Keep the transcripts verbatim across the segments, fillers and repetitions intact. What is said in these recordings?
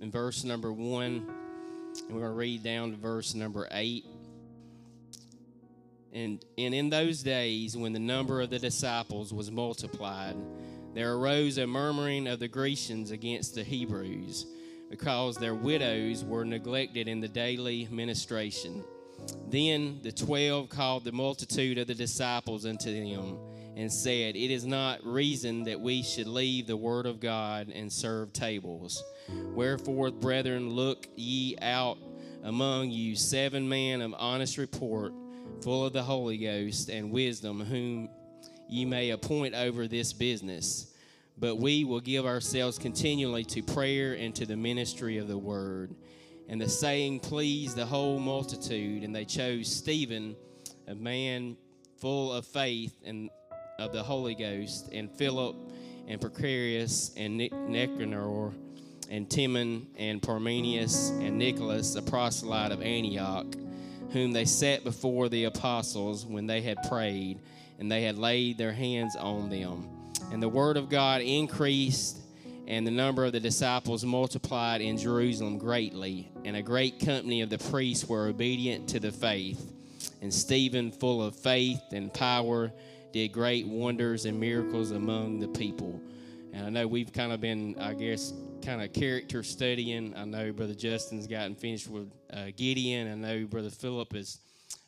in verse number one, and we're going to read down to verse number eight. And, and in those days, when the number of the disciples was multiplied, there arose a murmuring of the Grecians against the Hebrews, because their widows were neglected in the daily ministration. Then the twelve called the multitude of the disciples unto them, and said, It is not reason that we should leave the word of God and serve tables. Wherefore, brethren, look ye out among you seven men of honest report, full of the Holy Ghost and wisdom, whom ye may appoint over this business. But we will give ourselves continually to prayer and to the ministry of the word. And the saying pleased the whole multitude, and they chose Stephen, a man full of faith and of the Holy Ghost, and Philip, and Prochorus, and Nicanor, and Timon, and Parmenas, and Nicholas, a proselyte of Antioch, whom they set before the apostles when they had prayed, and they had laid their hands on them. And the word of God increased, and the number of the disciples multiplied in Jerusalem greatly, and a great company of the priests were obedient to the faith. And Stephen, full of faith and power, did great wonders and miracles among the people. And I know we've kind of been, I guess, kind of character studying. I know Brother Justin's gotten finished with uh, Gideon. I know Brother Philip has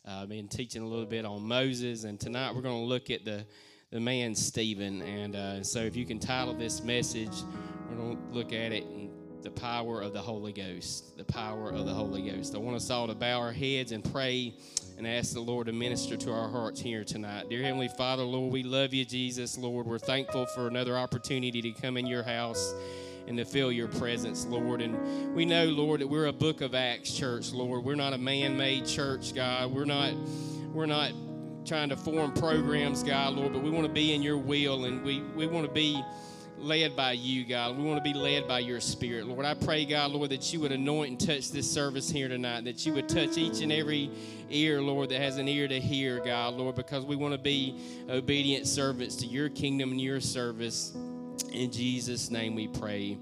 uh, been teaching a little bit on Moses. And tonight we're going to look at the the man Stephen, and uh, so if you can title this message, we're going to look at it, the power of the Holy Ghost, the power of the Holy Ghost. I want us all to bow our heads and pray and ask the Lord to minister to our hearts here tonight. Dear Heavenly Father, Lord, we love you, Jesus, Lord. We're thankful for another opportunity to come in your house and to feel your presence, Lord. And we know, Lord, that we're a Book of Acts church, Lord. We're not a man-made church, God. We're not, we're not, trying to form programs, God, Lord, but we want to be in your will, and we, we want to be led by you, God. We want to be led by your Spirit, Lord. I pray, God, Lord, that you would anoint and touch this service here tonight, that you would touch each and every ear, Lord, that has an ear to hear, God, Lord, because we want to be obedient servants to your kingdom and your service. In Jesus' name we pray.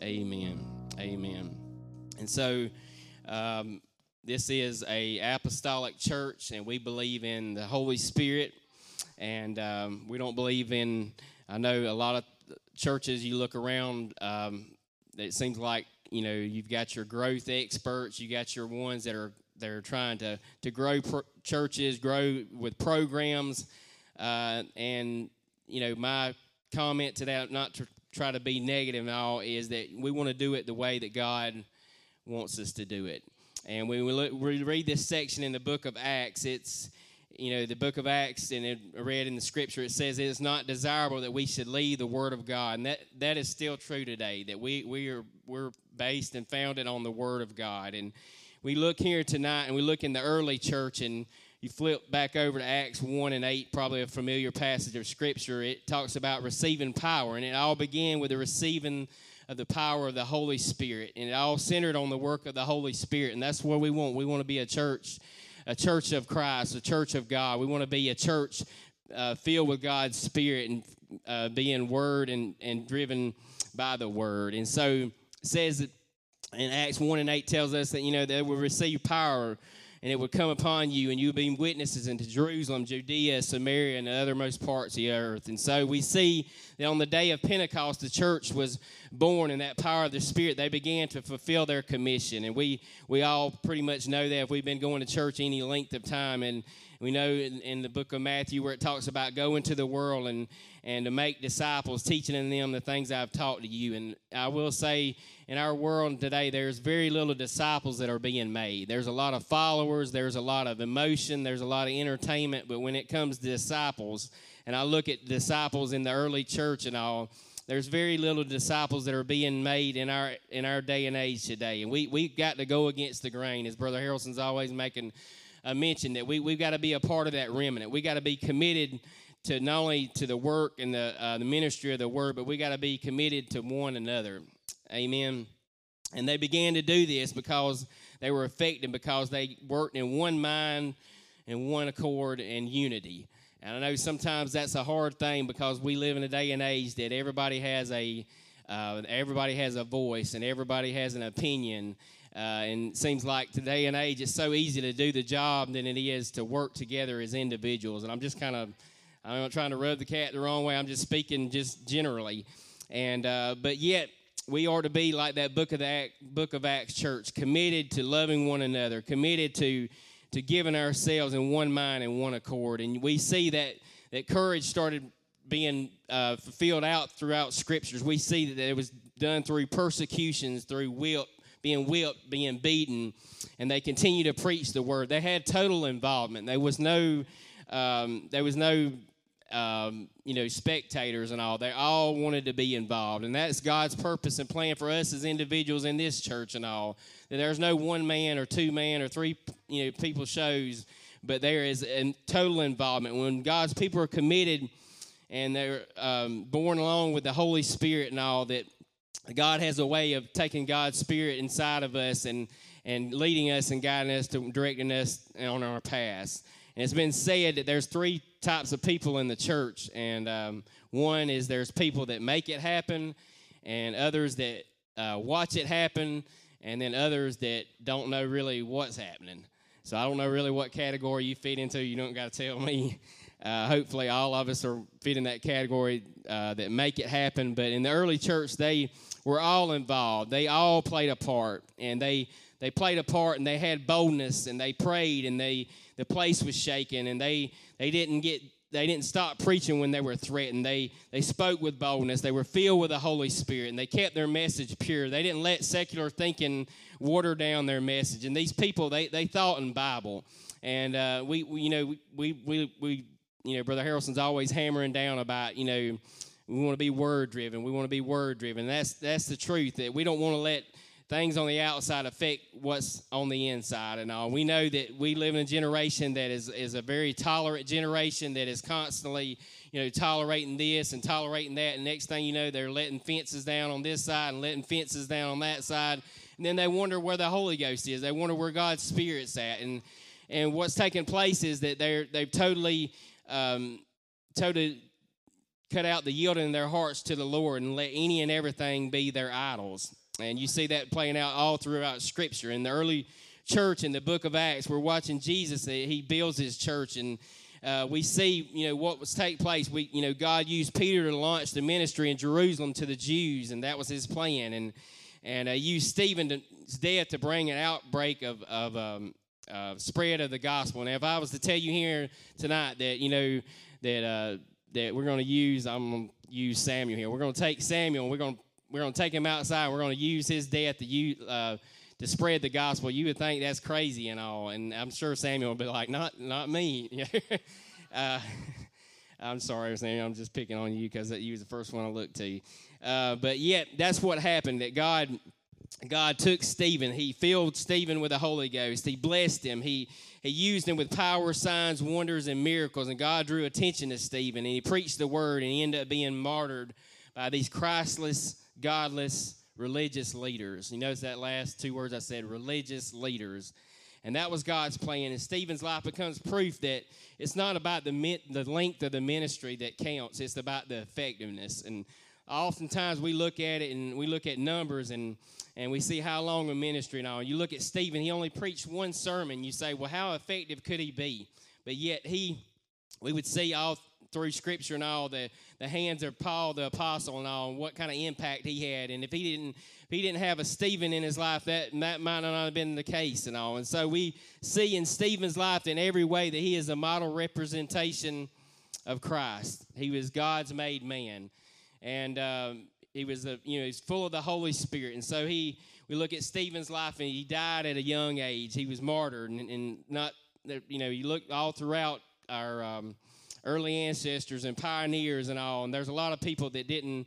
Amen. Amen. And so, um, this is a apostolic church, and we believe in the Holy Spirit, and um, we don't believe in, I know a lot of churches you look around, um, it seems like, you know, you've got your growth experts, you got your ones that are, that are trying to, to grow pro- churches, grow with programs, uh, and, you know, my comment to that, not to try to be negative and all, is that we want to do it the way that God wants us to do it. And when we, look, we read this section in the book of Acts, it's, you know, the book of Acts, and it read in the scripture, it says, it is not desirable that we should leave the word of God. And that, that is still true today, that we, we are, we're based and founded on the word of God. And we look here tonight, and we look in the early church, and you flip back over to Acts one and eight, probably a familiar passage of scripture. It talks about receiving power, and it all began with the receiving of the power of the Holy Spirit, and it all centered on the work of the Holy Spirit. And that's what we want. We want to be a church, a church of Christ, a church of God. We want to be a church uh, filled with God's Spirit, and uh, being word and, and driven by the word. And so it says that in Acts one and eight tells us that, you know, they will receive power, and it would come upon you, and you would be witnesses into Jerusalem, Judea, Samaria, and the othermost parts of the earth. And so we see that on the day of Pentecost, the church was born in that power of the Spirit. They began to fulfill their commission. And we we all pretty much know that if we've been going to church any length of time. And we know in, in the book of Matthew where it talks about go into the world and, and to make disciples, teaching them the things I've taught to you. And I will say, in our world today, there's very little disciples that are being made. There's a lot of followers. There's a lot of emotion. There's a lot of entertainment. But when it comes to disciples, and I look at disciples in the early church and all, there's very little disciples that are being made in our in our day and age today. And we, we've got to go against the grain, as Brother Harrelson's always making a mention, that we, we've got to be a part of that remnant. We've got to be committed to not only to the work and the, uh, the ministry of the word, but we've got to be committed to one another. Amen. And they began to do this because they were affected, because they worked in one mind and one accord and unity. And I know sometimes that's a hard thing, because we live in a day and age that everybody has a Uh, everybody has a voice and everybody has an opinion. Uh, and it seems like today and age it's so easy to do the job than it is to work together as individuals. And I'm just kind of, I'm not trying to rub the cat the wrong way. I'm just speaking just generally. And uh, but yet we are to be like that Book of the Act, Book of Acts church, committed to loving one another, committed to to giving ourselves in one mind and one accord. And we see that that courage started being uh, fulfilled out throughout scriptures. We see that it was done through persecutions, through whip, being whipped, being beaten, and they continue to preach the word. They had total involvement. There was no, um, there was no, um, you know, spectators and all. They all wanted to be involved, and that's God's purpose and plan for us as individuals in this church and all. That there's no one man or two man or three, you know, people shows, but there is a total involvement when God's people are committed. And they're um, born along with the Holy Spirit and all that. God has a way of taking God's Spirit inside of us and and leading us and guiding us to directing us on our paths. And it's been said that there's three types of people in the church, and um, one is there's people that make it happen, and others that uh, watch it happen, and then others that don't know really what's happening. So I don't know really what category you fit into. You don't got to tell me. Uh, hopefully all of us are fit in that category uh, that make it happen. But in the early church, they were all involved. They all played a part, and they they played a part, and they had boldness, and they prayed, and they the place was shaken, and they they didn't get they didn't stop preaching when they were threatened. They they spoke with boldness. They were filled with the Holy Spirit, and they kept their message pure. They didn't let secular thinking water down their message. And these people, they they thought in Bible, and uh, we, we you know we we we. You know, Brother Harrelson's always hammering down about, you know, we want to be word-driven. We want to be word-driven. That's that's the truth, that we don't want to let things on the outside affect what's on the inside and all. We know that we live in a generation that is, is a very tolerant generation that is constantly, you know, tolerating this and tolerating that. And next thing you know, they're letting fences down on this side and letting fences down on that side. And then they wonder where the Holy Ghost is. They wonder where God's Spirit's at. And and what's taking place is that they're they've totally... Um, totally cut out the yielding in their hearts to the Lord and let any and everything be their idols. And you see that playing out all throughout Scripture. In the early church, in the book of Acts, we're watching Jesus. He builds his church, and uh, we see, you know, what was take place. We, you know, God used Peter to launch the ministry in Jerusalem to the Jews, and that was his plan. And and uh, used Stephen's death to bring an outbreak of of um, Uh, spread of the gospel. And if I was to tell you here tonight that, you know, that uh, that we're going to use, I'm going to use Samuel here. We're going to take Samuel. We're going we're going to take him outside. We're going to use his death to use, uh, to spread the gospel. You would think that's crazy and all. And I'm sure Samuel would be like, not not me. uh, I'm sorry, Samuel. I'm just picking on you because you was the first one I looked to. Uh, but yet that's what happened. That God. God took Stephen. He filled Stephen with the Holy Ghost. He blessed him. He he used him with power, signs, wonders, and miracles. And God drew attention to Stephen, and he preached the word, and he ended up being martyred by these Christless, godless, religious leaders. You notice that last two words I said, religious leaders. And that was God's plan. And Stephen's life becomes proof that it's not about the the length of the ministry that counts. It's about the effectiveness. And oftentimes we look at it and we look at numbers and, and we see how long a ministry and all. You look at Stephen, he only preached one sermon. You say, well, how effective could he be? But yet he, we would see all through Scripture and all the, the hands of Paul the apostle and all, and what kind of impact he had. And if he didn't if he didn't have a Stephen in his life, that, that might not have been the case and all. And so we see in Stephen's life in every way that he is a model representation of Christ. He was God's made man. And um, he was, a, you know, he's full of the Holy Spirit. And so he, we look at Stephen's life, and he died at a young age. He was martyred, and, and not, you know, you look all throughout our um, early ancestors and pioneers and all. And there's a lot of people that didn't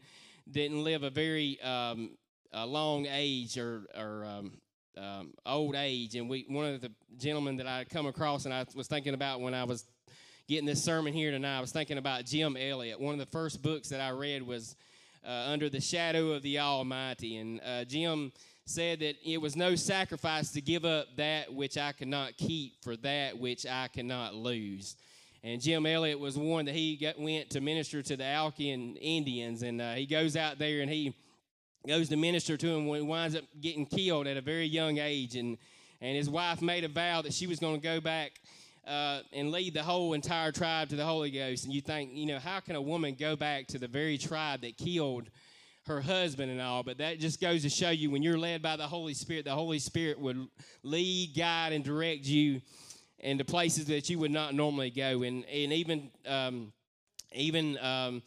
didn't live a very um, a long age or or um, um, old age. And we, one of the gentlemen that I had come across, and I was thinking about when I was getting this sermon here tonight, I was thinking about Jim Elliott. One of the first books that I read was uh, Under the Shadow of the Almighty. And uh, Jim said that it was no sacrifice to give up that which I cannot keep for that which I cannot lose. And Jim Elliott was one that he got, went to minister to the Aucan Indians. And uh, he goes out there and he goes to minister to him when he winds up getting killed at a very young age. And, and his wife made a vow that she was going to go back uh, and lead the whole entire tribe to the Holy Ghost. And you think, you know, how can a woman go back to the very tribe that killed her husband and all? But that just goes to show you, when you're led by the Holy Spirit, the Holy Spirit would lead, guide, and direct you into places that you would not normally go. And, and even, um, even um,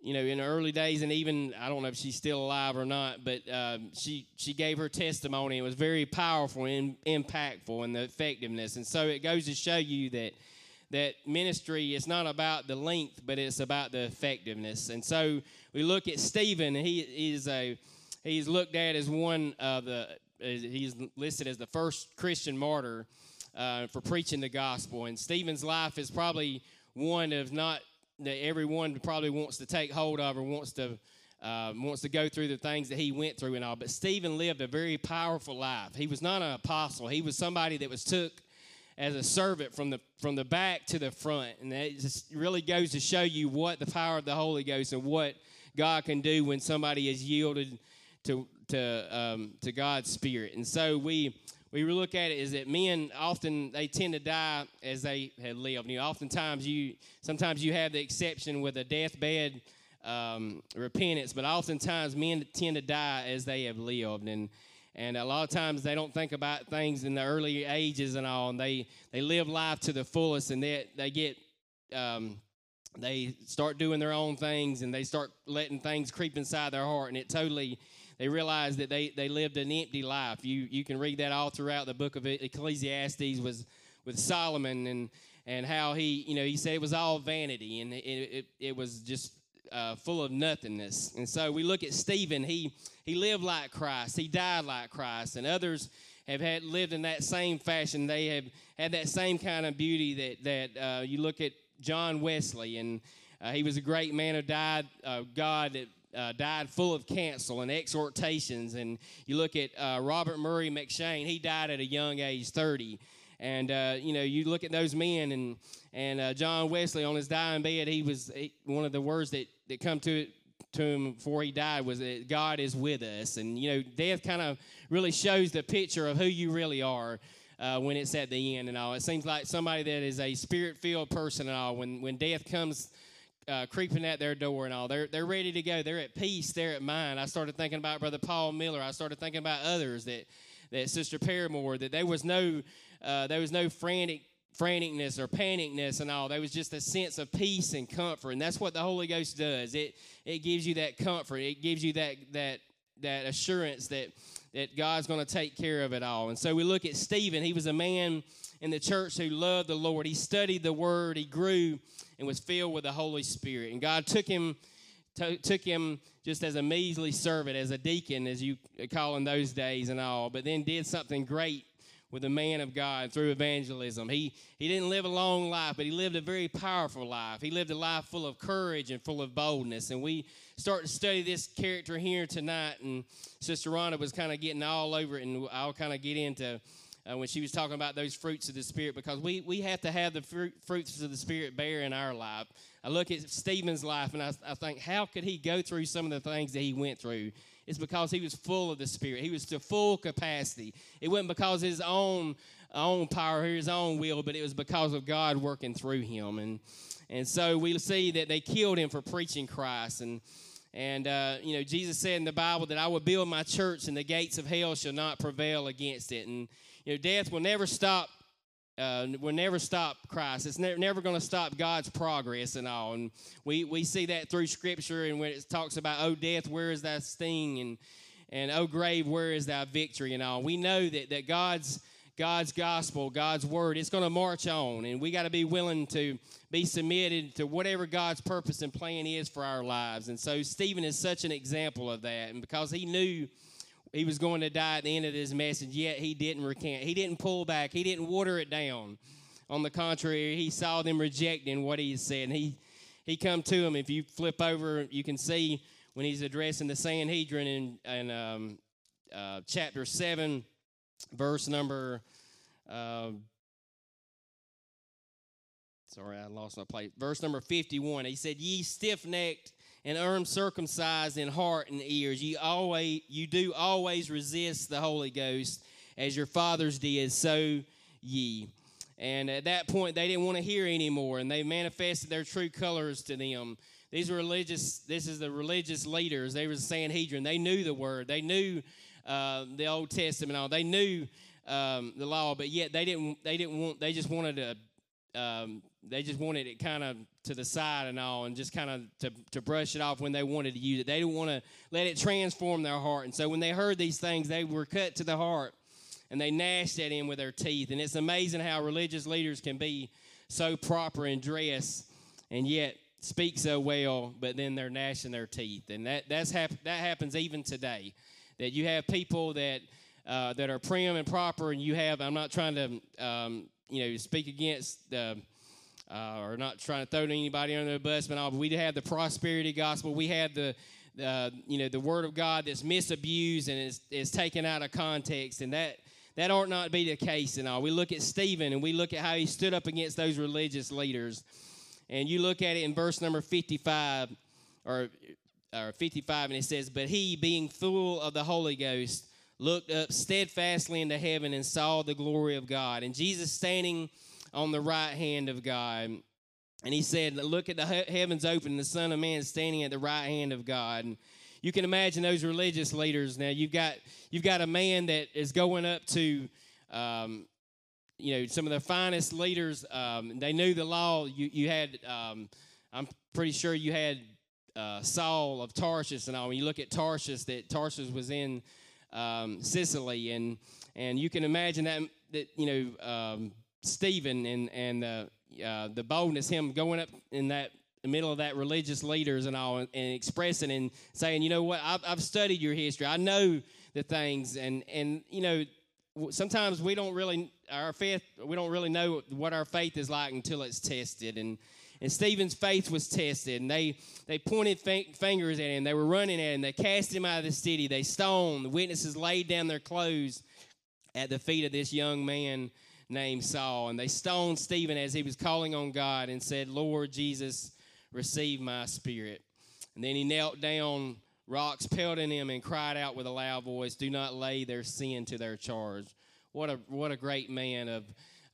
you know, in the early days, and even, I don't know if she's still alive or not, but um, she, she gave her testimony. It was very powerful and impactful in the effectiveness. And so it goes to show you that, that ministry is not about the length, but it's about the effectiveness. And so we look at Stephen. He is a, he's looked at as one of the, he's listed as the first Christian martyr uh, for preaching the gospel. And Stephen's life is probably one of not, that everyone probably wants to take hold of or wants to uh, wants to go through the things that he went through and all. But Stephen lived a very powerful life. He was not an apostle. He was somebody that was took as a servant from the from the back to the front. And that just really goes to show you what the power of the Holy Ghost and what God can do when somebody is yielded to to um, to God's Spirit. And so we we look at it is that men often, they tend to die as they had lived. You know, oftentimes you, sometimes you have the exception with a deathbed um, repentance, but oftentimes men tend to die as they have lived. And and a lot of times they don't think about things in the early ages and all, and they, they live life to the fullest, and they, they get, um, they start doing their own things, and they start letting things creep inside their heart, and it totally, they realize that they, they lived an empty life. You you can read that all throughout the book of Ecclesiastes was with Solomon and and how he, you know, he said it was all vanity, and it it, it was just uh, full of nothingness. And so we look at Stephen. He he lived like Christ. He died like Christ. And others have had lived in that same fashion. They have had that same kind of beauty that that uh, you look at John Wesley, and uh, he was a great man who died uh, God that. Uh, died full of counsel and exhortations. And you look at uh, Robert Murray McShane. He died at a young age, thirty. And, uh, you know, you look at those men, and and uh, John Wesley on his dying bed, he was he, one of the words that, that come to to him before he died was that God is with us. And, you know, death kind of really shows the picture of who you really are uh, when it's at the end and all. It seems like somebody that is a spirit-filled person and all, when, when death comes Uh, creeping at their door and all, They're they're ready to go. They're at peace. They're at mind. I started thinking about Brother Paul Miller. I started thinking about others, that that Sister Paramore, that there was no uh, there was no frantic franticness or panicness and all. There was just a sense of peace and comfort. And that's what the Holy Ghost does. It it gives you that comfort. It gives you that that that assurance that that God's going to take care of it all. And so we look at Stephen. He was a man in the church who loved the Lord. He studied the Word. He grew and was filled with the Holy Spirit. And God took him to, took him just as a measly servant, as a deacon, as you call in those days and all, but then did something great with the man of God through evangelism. He, he didn't live a long life, but he lived a very powerful life. He lived a life full of courage and full of boldness. And we start to study this character here tonight, and Sister Rhonda was kind of getting all over it, and I'll kind of get into Uh, when she was talking about those fruits of the Spirit, because we, we have to have the fruit, fruits of the Spirit bear in our life. I look at Stephen's life, and I, I think, how could he go through some of the things that he went through? It's because he was full of the Spirit. He was to full capacity. It wasn't because of his own, own power or his own will, but it was because of God working through him. And and so we see that they killed him for preaching Christ. And, and uh, you know, Jesus said in the Bible that I will build my church, and the gates of hell shall not prevail against it. And you know, death will never stop. Uh, will never stop Christ. It's ne- never going to stop God's progress and all. And we, we see that through Scripture. And when it talks about, "Oh death, where is thy sting?" and and "Oh grave, where is thy victory?" and all, we know that that God's God's gospel, God's word, it's going to march on. And we got to be willing to be submitted to whatever God's purpose and plan is for our lives. And so Stephen is such an example of that. And because he knew he was going to die at the end of this message, yet he didn't recant. He didn't pull back. He didn't water it down. On the contrary, he saw them rejecting what he had said. And he, he come to him. If you flip over, you can see when he's addressing the Sanhedrin in, in um, uh, chapter seven, verse number... Uh, sorry, I lost my place. Verse number fifty-one. He said, "Ye stiff-necked and uncircumcised in heart and ears. You always, you do always resist the Holy Ghost, as your fathers did, so ye. And at that point, they didn't want to hear anymore, and they manifested their true colors to them. These were religious, this is the religious leaders. They were the Sanhedrin. They knew the word. They knew uh, the Old Testament and all. They knew um, the law, but yet they didn't, they didn't want, they just wanted to, Um, they just wanted it kind of to the side and all, and just kind of to, to brush it off when they wanted to use it. They didn't want to let it transform their heart. And so when they heard these things, they were cut to the heart, and they gnashed at him with their teeth. And it's amazing how religious leaders can be so proper in dress and yet speak so well, but then they're gnashing their teeth. And that, that's hap- that happens even today, that you have people that, uh, that are prim and proper, and you have, I'm not trying to... Um, you know, speak against, uh, uh, or not trying to throw anybody under the bus, but all, but we have the prosperity gospel. We have the, uh, you know, the word of God that's misabused and is, is taken out of context, and that, that ought not be the case and all. We look at Stephen, and we look at how he stood up against those religious leaders, and you look at it in verse number fifty-five, or, or fifty-five, and it says, "But he, being full of the Holy Ghost, looked up steadfastly into heaven and saw the glory of God, and Jesus standing on the right hand of God. And he said, look at the heavens open, and the Son of Man standing at the right hand of God." And you can imagine those religious leaders. Now, you've got you've got a man that is going up to, um, you know, some of the finest leaders. Um, they knew the law. You, you had, um, I'm pretty sure you had uh, Saul of Tarsus and all. When you look at Tarsus, that Tarsus was in Um, Sicily, and and you can imagine that, that you know, um, Stephen and and uh, uh, the boldness, him going up in that the middle of that religious leaders and all, and, and expressing and saying, you know what, I've, I've studied your history, I know the things, and and you know, sometimes we don't really our faith we don't really know what our faith is like until it's tested, and and Stephen's faith was tested, and they, they pointed f- fingers at him. They were running at him. They cast him out of the city. They stoned. The witnesses laid down their clothes at the feet of this young man named Saul. And they stoned Stephen as he was calling on God and said, "Lord Jesus, receive my spirit." And then he knelt down, rocks pelting him, and cried out with a loud voice, "Do not lay their sin to their charge." What a what a great man of,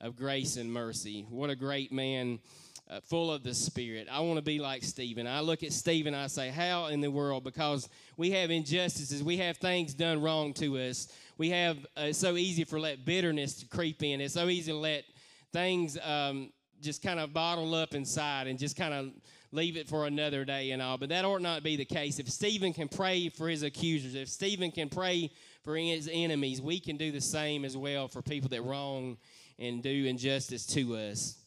of grace and mercy. What a great man. Uh, full of the Spirit. I want to be like Stephen. I look at Stephen, I say, how in the world? Because we have injustices. We have things done wrong to us. We have, uh, it's so easy for let bitterness to creep in. It's so easy to let things um, just kind of bottle up inside and just kind of leave it for another day and all. But that ought not be the case. If Stephen can pray for his accusers, if Stephen can pray for his enemies, we can do the same as well for people that wrong and do injustice to us.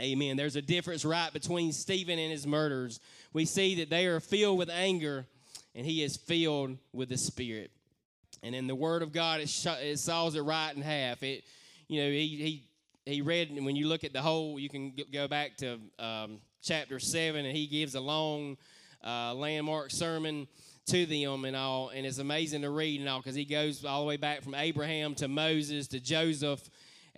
Amen. There's a difference right between Stephen and his murderers. We see that they are filled with anger, and he is filled with the Spirit. And in the Word of God, it, sh- it saws it right in half. It, you know, he he he read, and when you look at the whole, you can g- go back to um, chapter seven, and he gives a long uh, landmark sermon to them and all. And it's amazing to read and all, because he goes all the way back from Abraham to Moses to Joseph.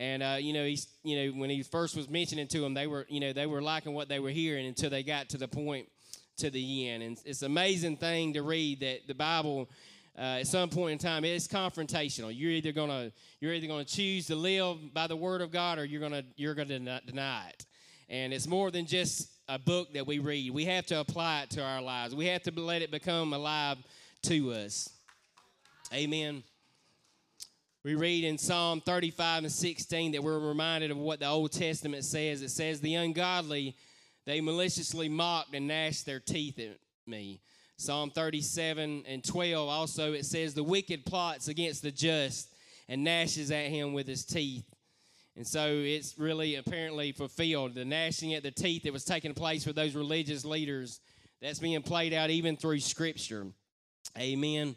And, uh, you know, he's, you know, when he first was mentioning to them, they were, you know, they were liking what they were hearing until they got to the point to the end. And it's an amazing thing to read that the Bible, uh, at some point in time, it's confrontational. You're either going to, you're either going to choose to live by the Word of God, or you're going to, you're going to deny it. And it's more than just a book that we read. We have to apply it to our lives. We have to let it become alive to us. Amen. We read in Psalm thirty-five and sixteen that we're reminded of what the Old Testament says. It says, "The ungodly, they maliciously mocked and gnashed their teeth at me." Psalm thirty-seven and twelve also, it says, "The wicked plots against the just and gnashes at him with his teeth." And so it's really apparently fulfilled. The gnashing at the teeth that was taking place with those religious leaders, that's being played out even through Scripture. Amen.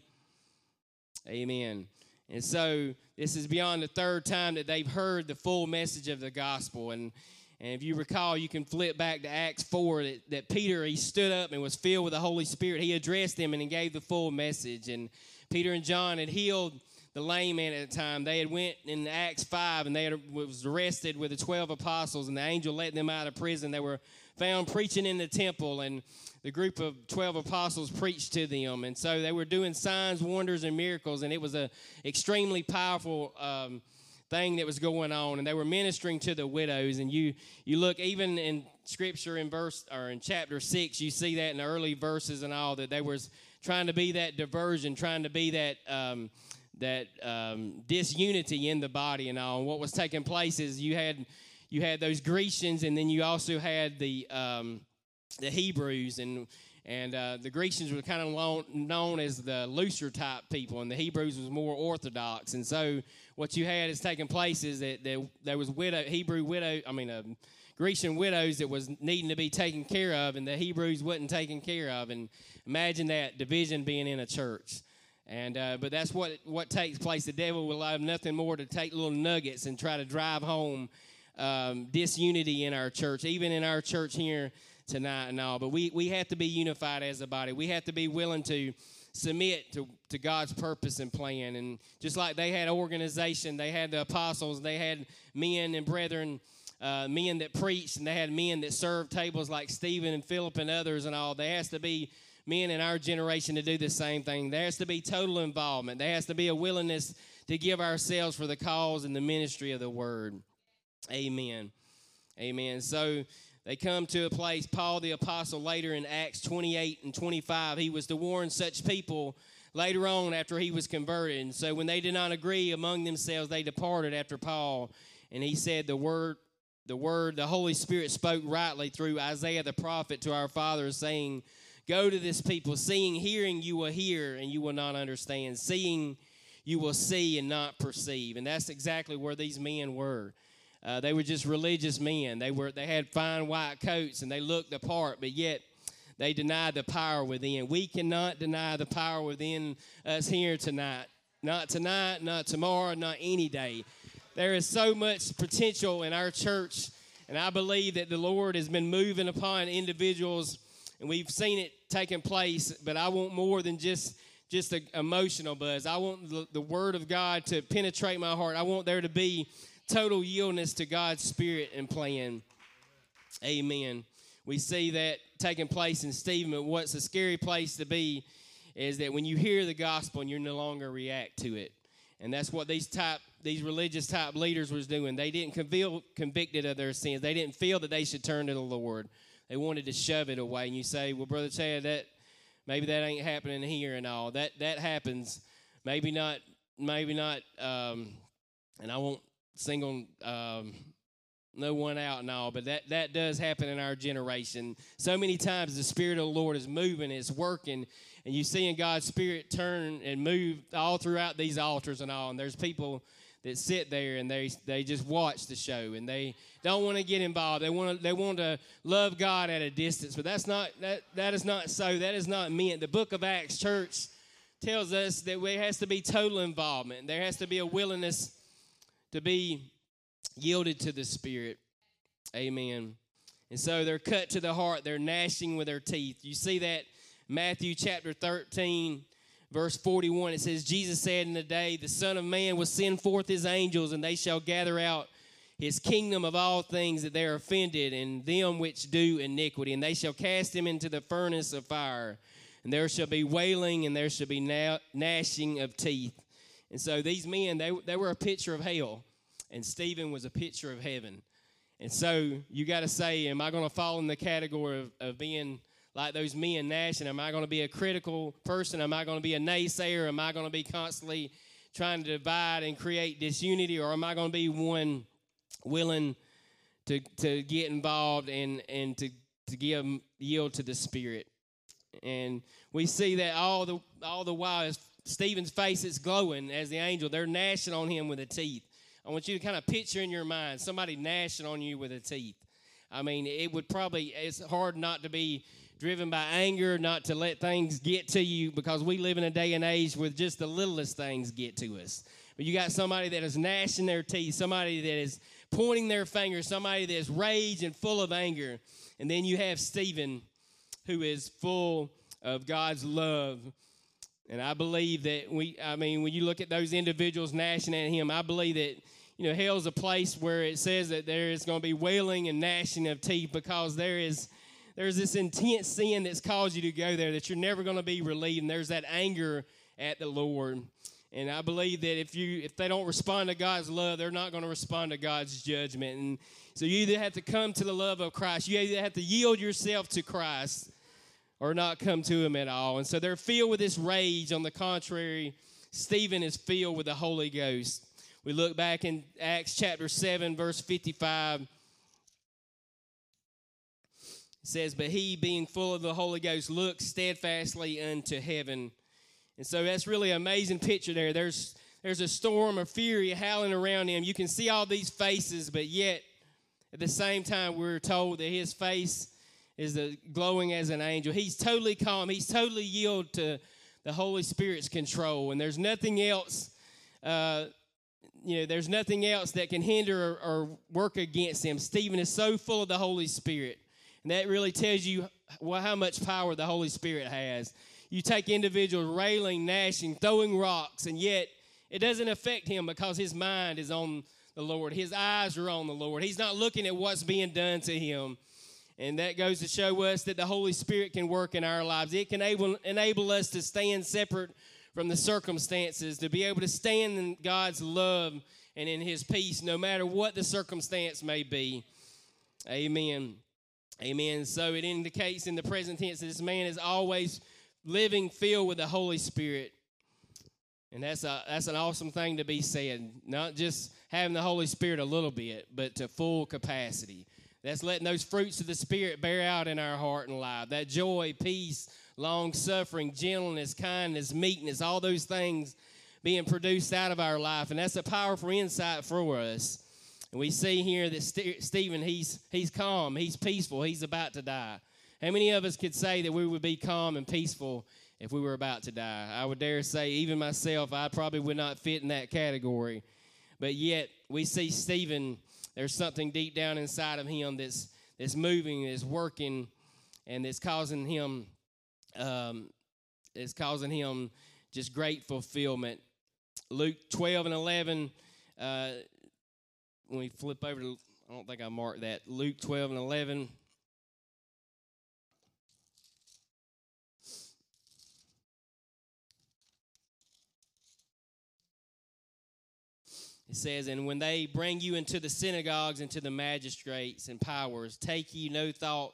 Amen. And so this is beyond the third time that they've heard the full message of the gospel. And, and if you recall, you can flip back to Acts four, that, that Peter, he stood up and was filled with the Holy Spirit. He addressed them and he gave the full message. And Peter and John had healed the lame man at the time. They had went in Acts five, and they had, was arrested with the twelve apostles, and the angel let them out of prison. They were found preaching in the temple, and the group of twelve apostles preached to them. And so they were doing signs, wonders, and miracles, and it was an extremely powerful um, thing that was going on. And they were ministering to the widows. And you you look even in Scripture in verse or in chapter six, you see that in the early verses and all, that they were trying to be that diversion, trying to be that um, that um, disunity in the body and all. And what was taking place is you had you had those Grecians, and then you also had the um, the Hebrews, and and uh, the Grecians were kind of long, known as the looser type people, and the Hebrews was more orthodox. And so what you had is taking place is that there, there was widow Hebrew widow, I mean uh, Grecian widows that was needing to be taken care of, and the Hebrews wasn't taken care of. And imagine that division being in a church. And uh, but that's what what takes place. The devil will have nothing more to take little nuggets and try to drive home um, disunity in our church, even in our church here tonight and all. But we, we have to be unified as a body. We have to be willing to submit to, to God's purpose and plan. And just like they had organization, they had the apostles, they had men and brethren, uh, men that preached, and they had men that served tables like Stephen and Philip and others and all. There has to be men in our generation to do the same thing. There has to be total involvement. There has to be a willingness to give ourselves for the cause and the ministry of the word. Amen. Amen. So they come to a place, Paul the apostle, later in Acts twenty-eight and twenty-five, he was to warn such people later on after he was converted. And so when they did not agree among themselves, they departed after Paul. And he said, the word, the word, the Holy Spirit spoke rightly through Isaiah the prophet to our fathers, saying, go to this people, seeing, hearing, you will hear, and you will not understand. Seeing, you will see and not perceive. And that's exactly where these men were. Uh, they were just religious men. They were they had fine white coats, and they looked the part, but yet they denied the power within. We cannot deny the power within us here tonight. Not tonight, not tomorrow, not any day. There is so much potential in our church, and I believe that the Lord has been moving upon individuals, and we've seen it taking place, but I want more than just just an emotional buzz. I want the, the Word of God to penetrate my heart. I want there to be total yieldness to God's spirit and plan. Amen. We see that taking place in Stephen, but what's a scary place to be is that when you hear the gospel and you no longer react to it. And that's what these type, these religious type leaders was doing. They didn't feel convicted of their sins. They didn't feel that they should turn to the Lord. They wanted to shove it away. And you say, well, Brother Chad, that maybe that ain't happening here and all. That that happens. Maybe not, maybe not, um, and I won't single um, no one out and all, but that, that does happen in our generation. So many times the Spirit of the Lord is moving, it's working, and you see in God's Spirit turn and move all throughout these altars and all, and there's people that sit there and they they just watch the show, and they don't want to get involved. They want to, they want to love God at a distance, but that's not that that is not so. That is not meant. The book of Acts Church tells us that there has to be total involvement. There has to be a willingness to be yielded to the Spirit. Amen. And so they're cut to the heart. They're gnashing with their teeth. You see that Matthew chapter thirteen, verse forty-one. It says, Jesus said, in the day the Son of Man will send forth his angels, and they shall gather out his kingdom of all things that they are offended, and them which do iniquity. And they shall cast him into the furnace of fire. And there shall be wailing, and there shall be na- gnashing of teeth. And so these men, they, they were a picture of hell, and Stephen was a picture of heaven. And so you got to say, am I going to fall in the category of, of being like those men gnashing? Am I going to be a critical person? Am I going to be a naysayer? Am I going to be constantly trying to divide and create disunity? Or am I going to be one willing to to get involved and, and to, to give yield to the Spirit? And we see that all the all the while is Stephen's face is glowing as the angel. They're gnashing on him with the teeth. I want you to kind of picture in your mind somebody gnashing on you with the teeth. I mean, it would probably, it's hard not to be driven by anger, not to let things get to you, because we live in a day and age where just the littlest things get to us. But you got somebody that is gnashing their teeth, somebody that is pointing their finger, somebody that is rage and full of anger. And then you have Stephen, who is full of God's love And I believe that we, I mean, when you look at those individuals gnashing at him, I believe that, you know, hell's a place where it says that there is going to be wailing and gnashing of teeth, because there is there's this intense sin that's caused you to go there that you're never going to be relieved, and there's that anger at the Lord. And I believe that if you if they don't respond to God's love, they're not going to respond to God's judgment. And so you either have to come to the love of Christ, you either have to yield yourself to Christ, or not come to him at all. And so they're filled with this rage. On the contrary, Stephen is filled with the Holy Ghost. We look back in Acts chapter seven, verse fifty-five. It says, "But he, being full of the Holy Ghost, looked steadfastly unto heaven." And so that's really an amazing picture there. There's, there's a storm of fury howling around him. You can see all these faces, but yet at the same time we're told that his face is the glowing as an angel. He's totally calm. He's totally yielded to the Holy Spirit's control. And there's nothing else, uh, you know, there's nothing else that can hinder or, or work against him. Stephen is so full of the Holy Spirit. And that really tells you well, how much power the Holy Spirit has. You take individuals railing, gnashing, throwing rocks, and yet it doesn't affect him because his mind is on the Lord. His eyes are on the Lord. He's not looking at what's being done to him. And that goes to show us that the Holy Spirit can work in our lives. It can able, enable us to stand separate from the circumstances, to be able to stand in God's love and in his peace, no matter what the circumstance may be. Amen. Amen. So it indicates in the present tense that this man is always living filled with the Holy Spirit. And that's a, that's an awesome thing to be said, not just having the Holy Spirit a little bit, but to full capacity. That's letting those fruits of the Spirit bear out in our heart and life. That joy, peace, long-suffering, gentleness, kindness, meekness, all those things being produced out of our life. And that's a powerful insight for us. And we see here that St- Stephen, he's, he's calm, he's peaceful, he's about to die. How many of us could say that we would be calm and peaceful if we were about to die? I would dare say, even myself, I probably would not fit in that category. But yet, we see Stephen. There's something deep down inside of him that's that's moving, that's working, and that's causing him, um, it's causing him just great fulfillment. Luke twelve and eleven. Uh, when we flip over to, I don't think I marked that. Luke twelve and eleven. It says, "And when they bring you into the synagogues and to the magistrates and powers, take ye no thought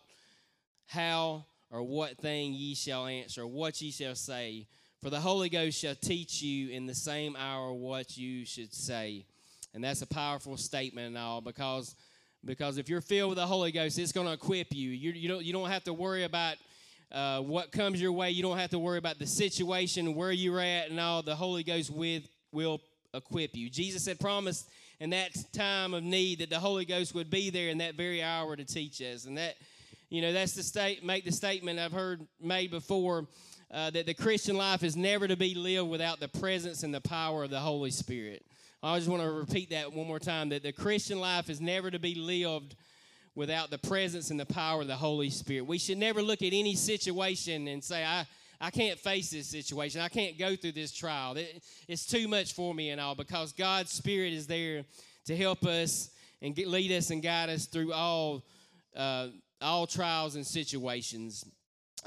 how or what thing ye shall answer, or what ye shall say. For the Holy Ghost shall teach you in the same hour what you should say." And that's a powerful statement and all, because, because if you're filled with the Holy Ghost, it's going to equip you. You, you, don't, you don't have to worry about uh, what comes your way. You don't have to worry about the situation, where you're at and all. The Holy Ghost with, will equip you. Jesus had promised in that time of need that the Holy Ghost would be there in that very hour to teach us. And that, you know, that's the state, make the statement I've heard made before, uh, that the Christian life is never to be lived without the presence and the power of the Holy Spirit. I just want to repeat that one more time, that the Christian life is never to be lived without the presence and the power of the Holy Spirit. We should never look at any situation and say, I I can't face this situation. I can't go through this trial. It, it's too much for me and all, because God's Spirit is there to help us and get, lead us and guide us through all, uh, all trials and situations.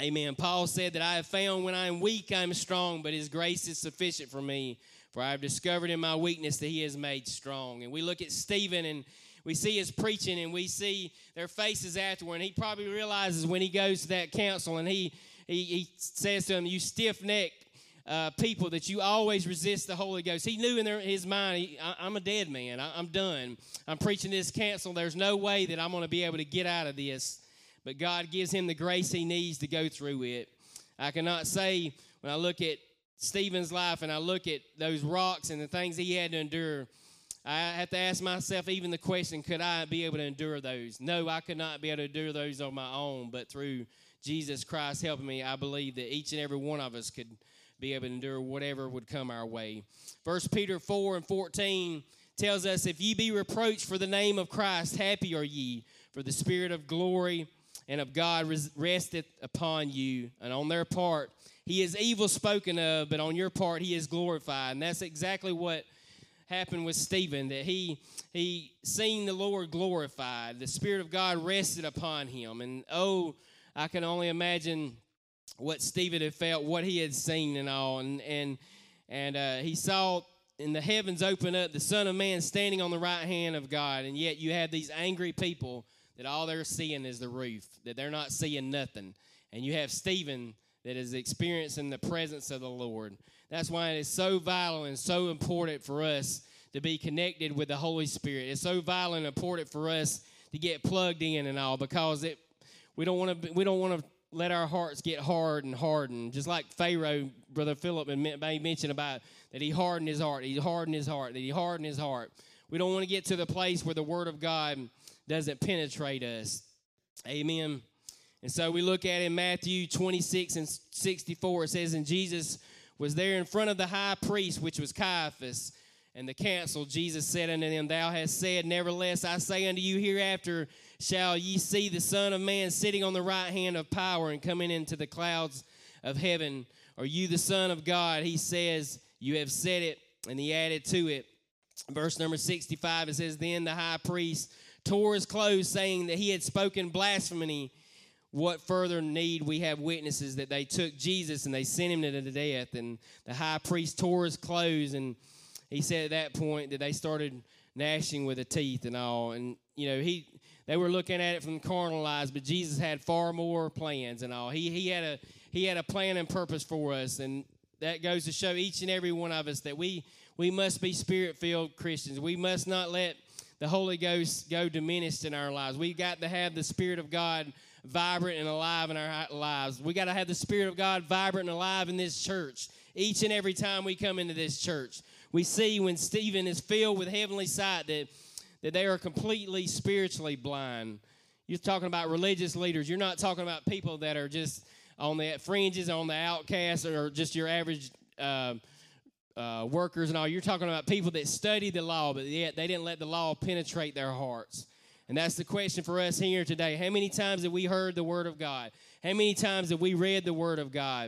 Amen. Paul said that I have found when I am weak, I am strong, but his grace is sufficient for me, for I have discovered in my weakness that he is made strong. And we look at Stephen and we see his preaching, and we see their faces afterward. And he probably realizes when he goes to that council and he He, he says to them, "You stiff-necked uh, people, that you always resist the Holy Ghost." He knew in their, his mind, he, I, I'm a dead man. I, I'm done. I'm preaching this council. There's no way that I'm going to be able to get out of this. But God gives him the grace he needs to go through it. I cannot say, when I look at Stephen's life and I look at those rocks and the things he had to endure, I have to ask myself even the question, could I be able to endure those? No, I could not be able to endure those on my own, but through Jesus Christ helping me, I believe that each and every one of us could be able to endure whatever would come our way. First Peter four and fourteen tells us, "If ye be reproached for the name of Christ, happy are ye, for the Spirit of glory and of God resteth upon you. And on their part, He is evil spoken of, but on your part he is glorified. And that's exactly what happened with Stephen, that he he seen the Lord glorified. The Spirit of God rested upon him. And oh, I can only imagine what Stephen had felt, what he had seen and all. And and, and uh, he saw in the heavens open up the Son of Man standing on the right hand of God. And yet you have these angry people that all they're seeing is the roof, that they're not seeing nothing. And you have Stephen that is experiencing the presence of the Lord. That's why it is so vital and so important for us to be connected with the Holy Spirit. It's so vital and important for us to get plugged in and all, because it we don't want to we don't want to let our hearts get hard and hardened. Just like Pharaoh, Brother Philip mentioned about that he hardened his heart, he hardened his heart, that he hardened his heart. We don't want to get to the place where the Word of God doesn't penetrate us. Amen. And so we look at in Matthew twenty-six and sixty-four, it says, "And Jesus was there in front of the high priest, which was Caiaphas, and the council. Jesus said unto them, Thou hast said, Nevertheless, I say unto you, hereafter shall ye see the Son of Man sitting on the right hand of power and coming into the clouds of heaven. Are you the Son of God? He says, You have said it. And he added to it. Verse number sixty-five, it says, Then the high priest tore his clothes, saying that he had spoken blasphemy. What further need we have witnesses? That they took Jesus and they sent him to the death. And the high priest tore his clothes, and he said at that point that they started gnashing with the teeth and all. And, you know, he they were looking at it from carnal eyes, but Jesus had far more plans and all. He, he, had a, he had a plan and purpose for us, and that goes to show each and every one of us that we, we must be Spirit-filled Christians. We must not let the Holy Ghost go diminished in our lives. We've got to have the Spirit of God vibrant and alive in our lives. We got to have the Spirit of God vibrant and alive in this church. Each and every time we come into this church, we see when Stephen is filled with heavenly sight that, that they are completely spiritually blind. You're talking about religious leaders. You're not talking about people that are just on the fringes, on the outcasts, or just your average uh, uh, workers and all. You're talking about people that study the law, but yet they didn't let the law penetrate their hearts. And that's the question for us here today. How many times have we heard the Word of God? How many times have we read the Word of God?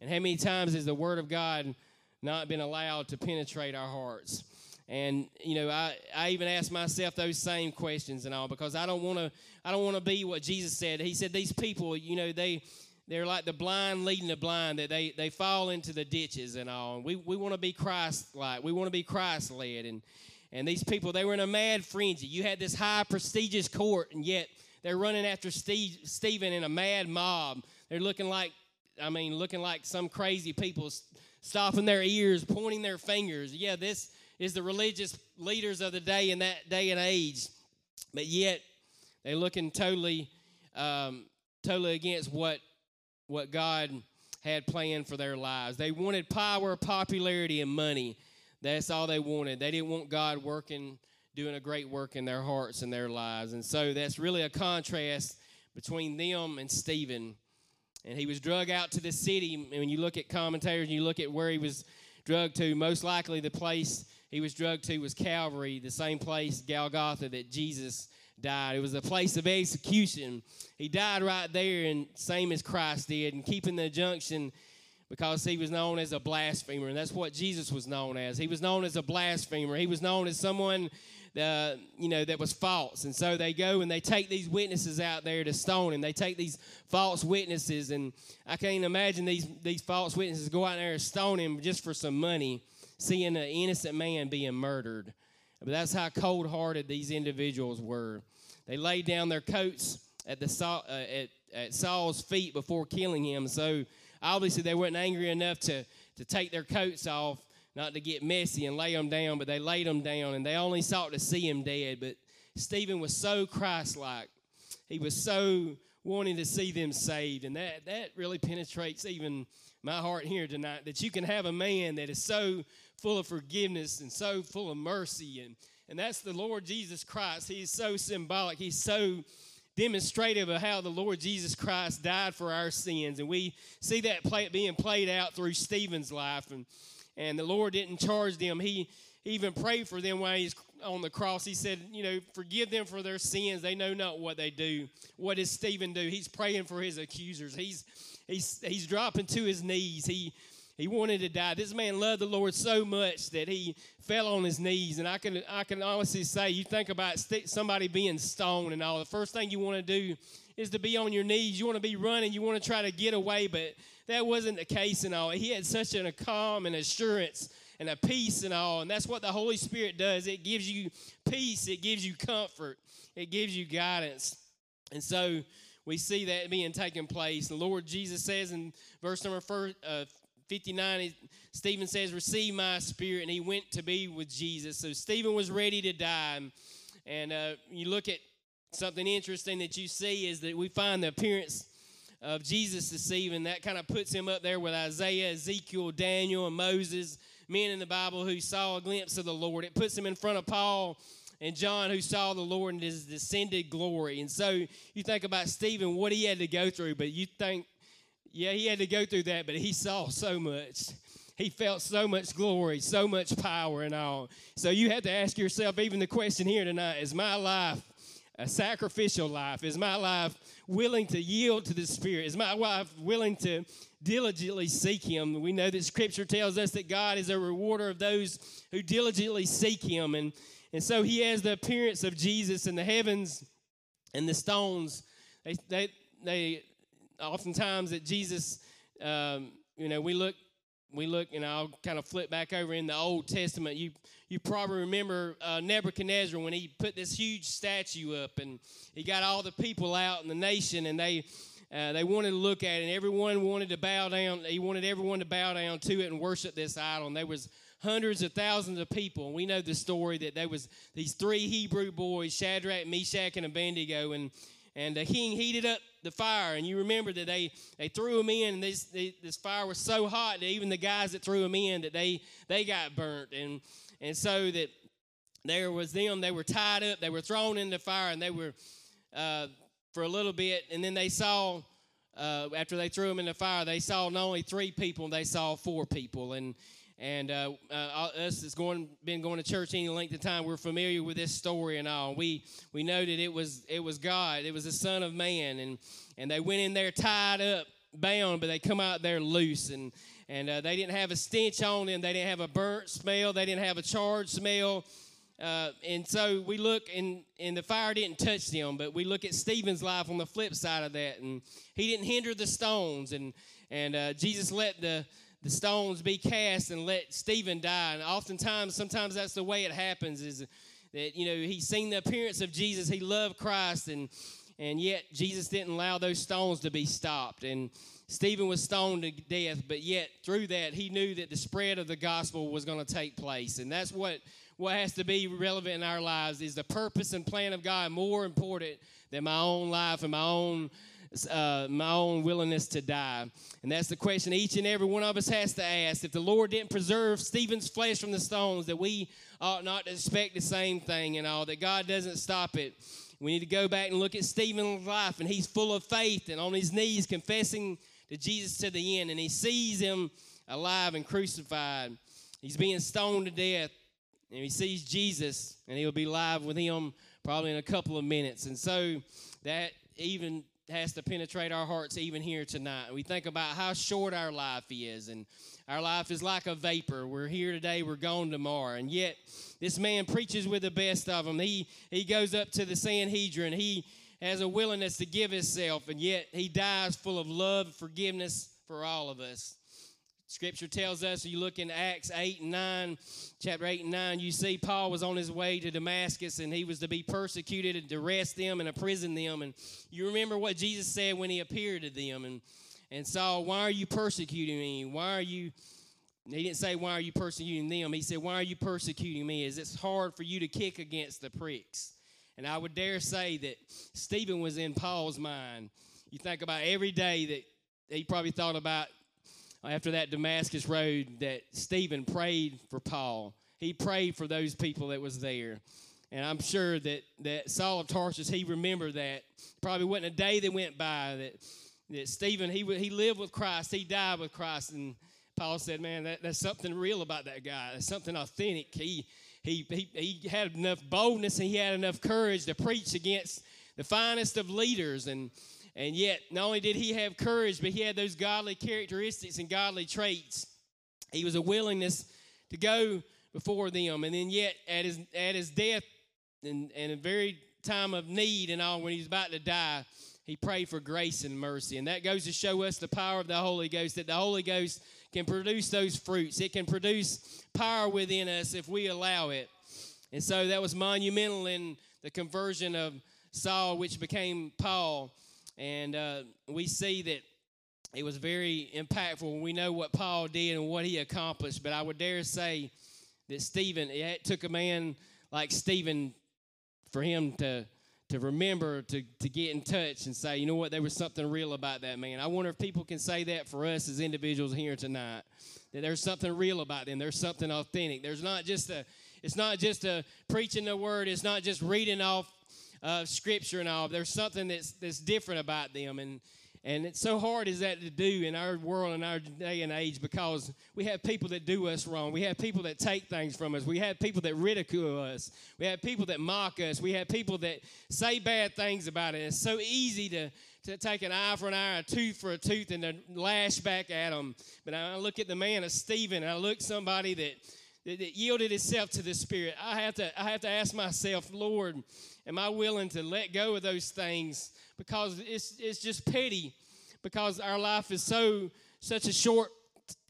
And how many times has the Word of God not been allowed to penetrate our hearts? And, you know, I, I even ask myself those same questions and all, because I don't want to I don't want to be what Jesus said. He said these people, you know, they, they're like the blind leading the blind, that they, they fall into the ditches and all. And we, we want to be Christ-like. We want to be Christ-led. And And these people, they were in a mad frenzy. You had this high, prestigious court, and yet they're running after Steve, Stephen in a mad mob. They're looking like, I mean, looking like some crazy people, stopping their ears, pointing their fingers. Yeah, this is the religious leaders of the day in that day and age. But yet, they're looking totally, um, totally against what, what God had planned for their lives. They wanted power, popularity, and money. That's all they wanted. They didn't want God working, doing a great work in their hearts and their lives. And so that's really a contrast between them and Stephen. And he was drug out to the city. And when you look at commentators and you look at where he was drugged to, most likely the place he was drugged to was Calvary, the same place, Golgotha, that Jesus died. It was a place of execution. He died right there, and same as Christ did, and keeping the injunction, because he was known as a blasphemer, and that's what Jesus was known as. He was known as a blasphemer. He was known as someone, uh, you know, that was false. And so they go and they take these witnesses out there to stone him. They take these false witnesses, and I can't imagine these these false witnesses go out there and stone him just for some money, seeing an innocent man being murdered. But that's how cold-hearted these individuals were. They laid down their coats at the Saul, uh, at, at Saul's feet before killing him. So obviously, they weren't angry enough to, to take their coats off, not to get messy and lay them down, but they laid them down, and they only sought to see him dead. But Stephen was so Christ-like. He was so wanting to see them saved, and that, that really penetrates even my heart here tonight, that you can have a man that is so full of forgiveness and so full of mercy, and, and that's the Lord Jesus Christ. He is so symbolic. He's so demonstrative of how the Lord Jesus Christ died for our sins. And we see that play, being played out through Stephen's life. And, and the Lord didn't charge them. He even prayed for them while he's on the cross. He said, you know, forgive them for their sins. They know not what they do. What does Stephen do? He's praying for his accusers. He's he's he's dropping to his knees. He he wanted to die. This man loved the Lord so much that he fell on his knees. And I can I can honestly say, you think about somebody being stoned and all. The first thing you want to do is to be on your knees. You want to be running. You want to try to get away, but that wasn't the case and all. He had such an, a calm and assurance and a peace and all, and that's what the Holy Spirit does. It gives you peace. It gives you comfort. It gives you guidance. And so we see that being taken place. The Lord Jesus says in verse number fifty-nine, Stephen says, receive my spirit, and he went to be with Jesus. So Stephen was ready to die, and uh, you look at something interesting that you see is that we find the appearance of Jesus this evening. That kind of puts him up there with Isaiah, Ezekiel, Daniel, and Moses, men in the Bible who saw a glimpse of the Lord. It puts him in front of Paul and John who saw the Lord in his descended glory. And so you think about Stephen, what he had to go through, but you think, yeah, he had to go through that, but he saw so much. He felt so much glory, so much power and all. So you have to ask yourself even the question here tonight, is my life a sacrificial life? Is my life willing to yield to the Spirit? Is my life willing to diligently seek Him? We know that Scripture tells us that God is a rewarder of those who diligently seek Him. And, and so He has the appearance of Jesus in the heavens and the stones. They, they, they oftentimes that Jesus, um, you know, we look, we look, and I'll kind of flip back over in the Old Testament. You you probably remember uh, Nebuchadnezzar when he put this huge statue up, and he got all the people out in the nation, and they uh, they wanted to look at it, and everyone wanted to bow down. He wanted everyone to bow down to it and worship this idol, and there was hundreds of thousands of people. And we know the story that there was these three Hebrew boys, Shadrach, Meshach, and Abednego, and And the king heated up the fire, and you remember that they, they threw him in, and this they, this fire was so hot that even the guys that threw him in, that they they got burnt, and and so that there was them. They were tied up, they were thrown in the fire, and they were uh, for a little bit, and then they saw uh, after they threw him in the fire, they saw not only three people, they saw four people, and and uh, uh, us that's going been going to church any length of time, we're familiar with this story and all. We we know that it was it was God, it was the Son of Man, and and they went in there tied up, bound, but they come out there loose, and and uh, they didn't have a stench on them, they didn't have a burnt smell, they didn't have a charred smell, uh, and so we look and and the fire didn't touch them, but we look at Stephen's life on the flip side of that, and he didn't hinder the stones, and and uh, Jesus let the The stones be cast and let Stephen die. And oftentimes, sometimes that's the way it happens, is that, you know, he's seen the appearance of Jesus. He loved Christ, and and yet Jesus didn't allow those stones to be stopped. And Stephen was stoned to death, but yet through that, he knew that the spread of the gospel was going to take place. And that's what, what has to be relevant in our lives, is the purpose and plan of God more important than my own life and my own Uh, my own willingness to die. And that's the question each and every one of us has to ask. If the Lord didn't preserve Stephen's flesh from the stones, that we ought not to expect the same thing and all, that God doesn't stop it. We need to go back and look at Stephen's life, and he's full of faith and on his knees confessing to Jesus to the end, and he sees him alive and crucified. He's being stoned to death, and he sees Jesus, and he'll be live with him probably in a couple of minutes. And so that even has to penetrate our hearts even here tonight. We think about how short our life is, and our life is like a vapor. We're here today, we're gone tomorrow, and yet this man preaches with the best of them. He he goes up to the Sanhedrin. He has a willingness to give himself, and yet he dies full of love and forgiveness for all of us. Scripture tells us, you look in Acts eight and nine, chapter eight and nine, you see Paul was on his way to Damascus, and he was to be persecuted and to arrest them and imprison them. And you remember what Jesus said when he appeared to them and, and Saul, why are you persecuting me? Why are you, he didn't say, why are you persecuting them? He said, why are you persecuting me? Is it hard for you to kick against the pricks? And I would dare say that Stephen was in Paul's mind. You think about every day that he probably thought about, after that Damascus road, that Stephen prayed for Paul. He prayed for those people that was there. And I'm sure that, that Saul of Tarsus, he remembered that. Probably wasn't a day that went by that, that Stephen, he he lived with Christ, he died with Christ, and Paul said, man, that, that's something real about that guy. That's something authentic. He, he, he, he had enough boldness and he had enough courage to preach against the finest of leaders. And, and yet, not only did he have courage, but he had those godly characteristics and godly traits. He was a willingness to go before them. And then yet, at his, at his death and, and a very time of need and all, when he was about to die, he prayed for grace and mercy. And that goes to show us the power of the Holy Ghost, that the Holy Ghost can produce those fruits. It can produce power within us if we allow it. And so that was monumental in the conversion of Saul, which became Paul. And uh, we see that it was very impactful. We know what Paul did and what he accomplished. But I would dare say that Stephen, it took a man like Stephen for him to... to remember, to, to get in touch and say, you know what, there was something real about that man. I wonder if people can say that for us as individuals here tonight, that there's something real about them. There's something authentic. There's not just a, it's not just a preaching the word. It's not just reading off uh, scripture and all. There's something that's that's different about them. And and it's so hard is that to do in our world, in our day and age, because we have people that do us wrong. We have people that take things from us. We have people that ridicule us. We have people that mock us. We have people that say bad things about it. It's so easy to, to take an eye for an eye, a tooth for a tooth, and to lash back at them. But I look at the man of Stephen, and I look at somebody that, that, that yielded itself to the Spirit. I have to, I have to ask myself, Lord, am I willing to let go of those things? Because it's it's just petty, because our life is so such a short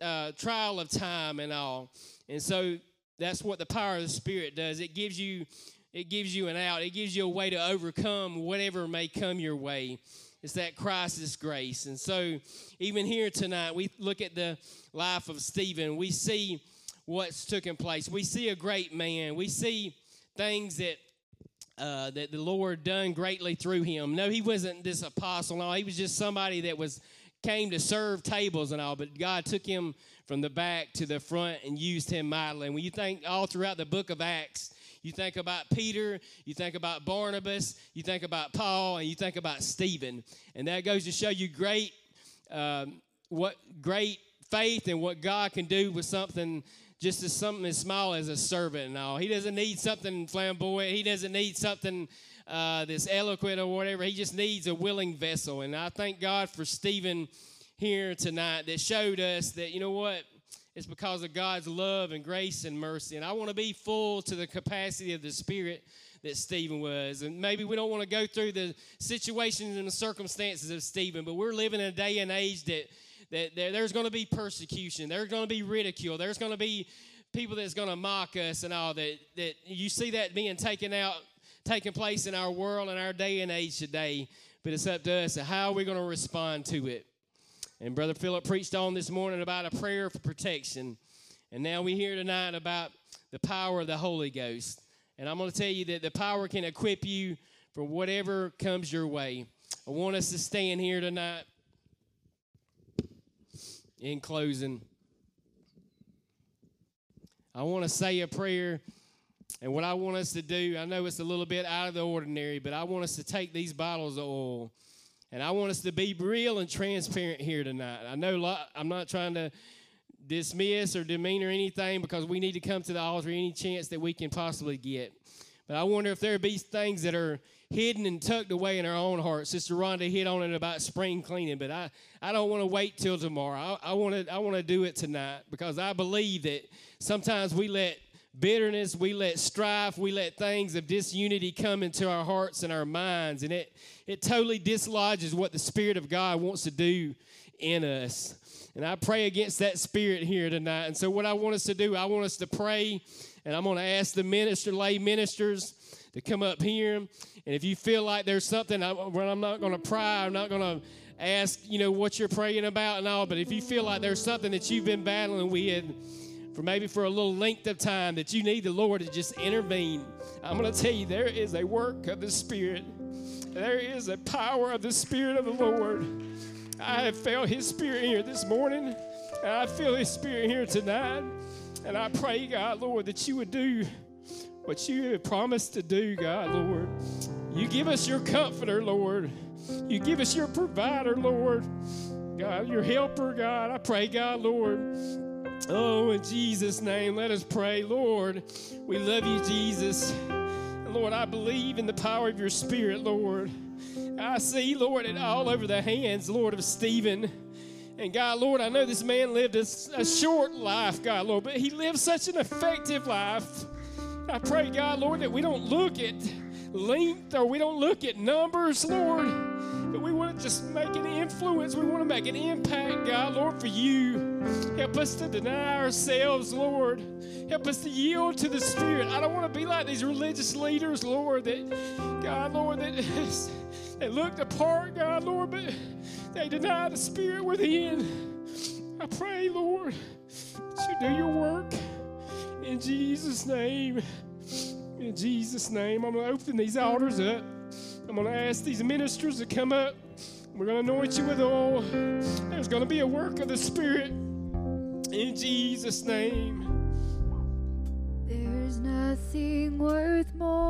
uh, trial of time and all, and so that's what the power of the Spirit does. It gives you it gives you an out. It gives you a way to overcome whatever may come your way. It's that crisis grace. And so even here tonight, we look at the life of Stephen. We see what's taken place. We see a great man. We see things that. Uh, that the Lord done greatly through him. No, he wasn't this apostle and all. He was just somebody that was came to serve tables and all, but God took him from the back to the front and used him mightily. And when you think all throughout the book of Acts, you think about Peter, you think about Barnabas, you think about Paul, and you think about Stephen. And that goes to show you great um, what great faith and what God can do with something just as something as small as a servant and all. He doesn't need something flamboyant. He doesn't need something uh, that's eloquent or whatever. He just needs a willing vessel. And I thank God for Stephen here tonight that showed us that, you know what, it's because of God's love and grace and mercy. And I want to be full to the capacity of the Spirit that Stephen was. And maybe we don't want to go through the situations and the circumstances of Stephen, but we're living in a day and age that That there's going to be persecution. There's going to be ridicule. There's going to be people that's going to mock us and all that. That you see that being taken out, taking place in our world and our day and age today. But it's up to us. How are we going to respond to it? And Brother Philip preached on this morning about a prayer for protection. And now we hear tonight about the power of the Holy Ghost. And I'm going to tell you that the power can equip you for whatever comes your way. I want us to stand here tonight. In closing, I want to say a prayer, and what I want us to do, I know it's a little bit out of the ordinary, but I want us to take these bottles of oil, and I want us to be real and transparent here tonight. I know I'm not trying to dismiss or demean or anything, because we need to come to the altar any chance that we can possibly get. But I wonder if there be things that are hidden and tucked away in our own hearts. Sister Rhonda hit on it about spring cleaning, but I, I don't want to wait till tomorrow. I want to I want to do it tonight, because I believe that sometimes we let bitterness, we let strife, we let things of disunity come into our hearts and our minds, and it, it totally dislodges what the Spirit of God wants to do in us. And I pray against that spirit here tonight. And so what I want us to do, I want us to pray, and I'm going to ask the minister, lay ministers, to come up here. And if you feel like there's something, I, well, I'm not going to pry, I'm not going to ask, you know, what you're praying about and all, but if you feel like there's something that you've been battling with for maybe for a little length of time that you need the Lord to just intervene, I'm going to tell you there is a work of the Spirit. There is a power of the Spirit of the Lord. I have felt His Spirit here this morning, and I feel His Spirit here tonight. And I pray, God, Lord, that you would do what you have promised to do, God, Lord. You give us your comforter, Lord. You give us your provider, Lord. God, your helper, God. I pray, God, Lord. Oh, in Jesus' name, let us pray. Lord, we love you, Jesus. And Lord, I believe in the power of your Spirit, Lord. I see, Lord, it all over the hands, Lord, of Stephen. And God, Lord, I know this man lived a, a short life, God, Lord, but he lived such an effective life. I pray, God, Lord, that we don't look at length or we don't look at numbers, Lord, but we want to just make an influence. We want to make an impact, God, Lord, for you. Help us to deny ourselves, Lord. Help us to yield to the Spirit. I don't want to be like these religious leaders, Lord, that, God, Lord, that they looked apart, God, Lord, but they deny the Spirit within. I pray, Lord, that you do your work in Jesus' name. In Jesus' name, I'm going to open these altars up. I'm going to ask these ministers to come up. We're going to anoint you with oil. There's going to be a work of the Spirit in Jesus' name. There's nothing worth more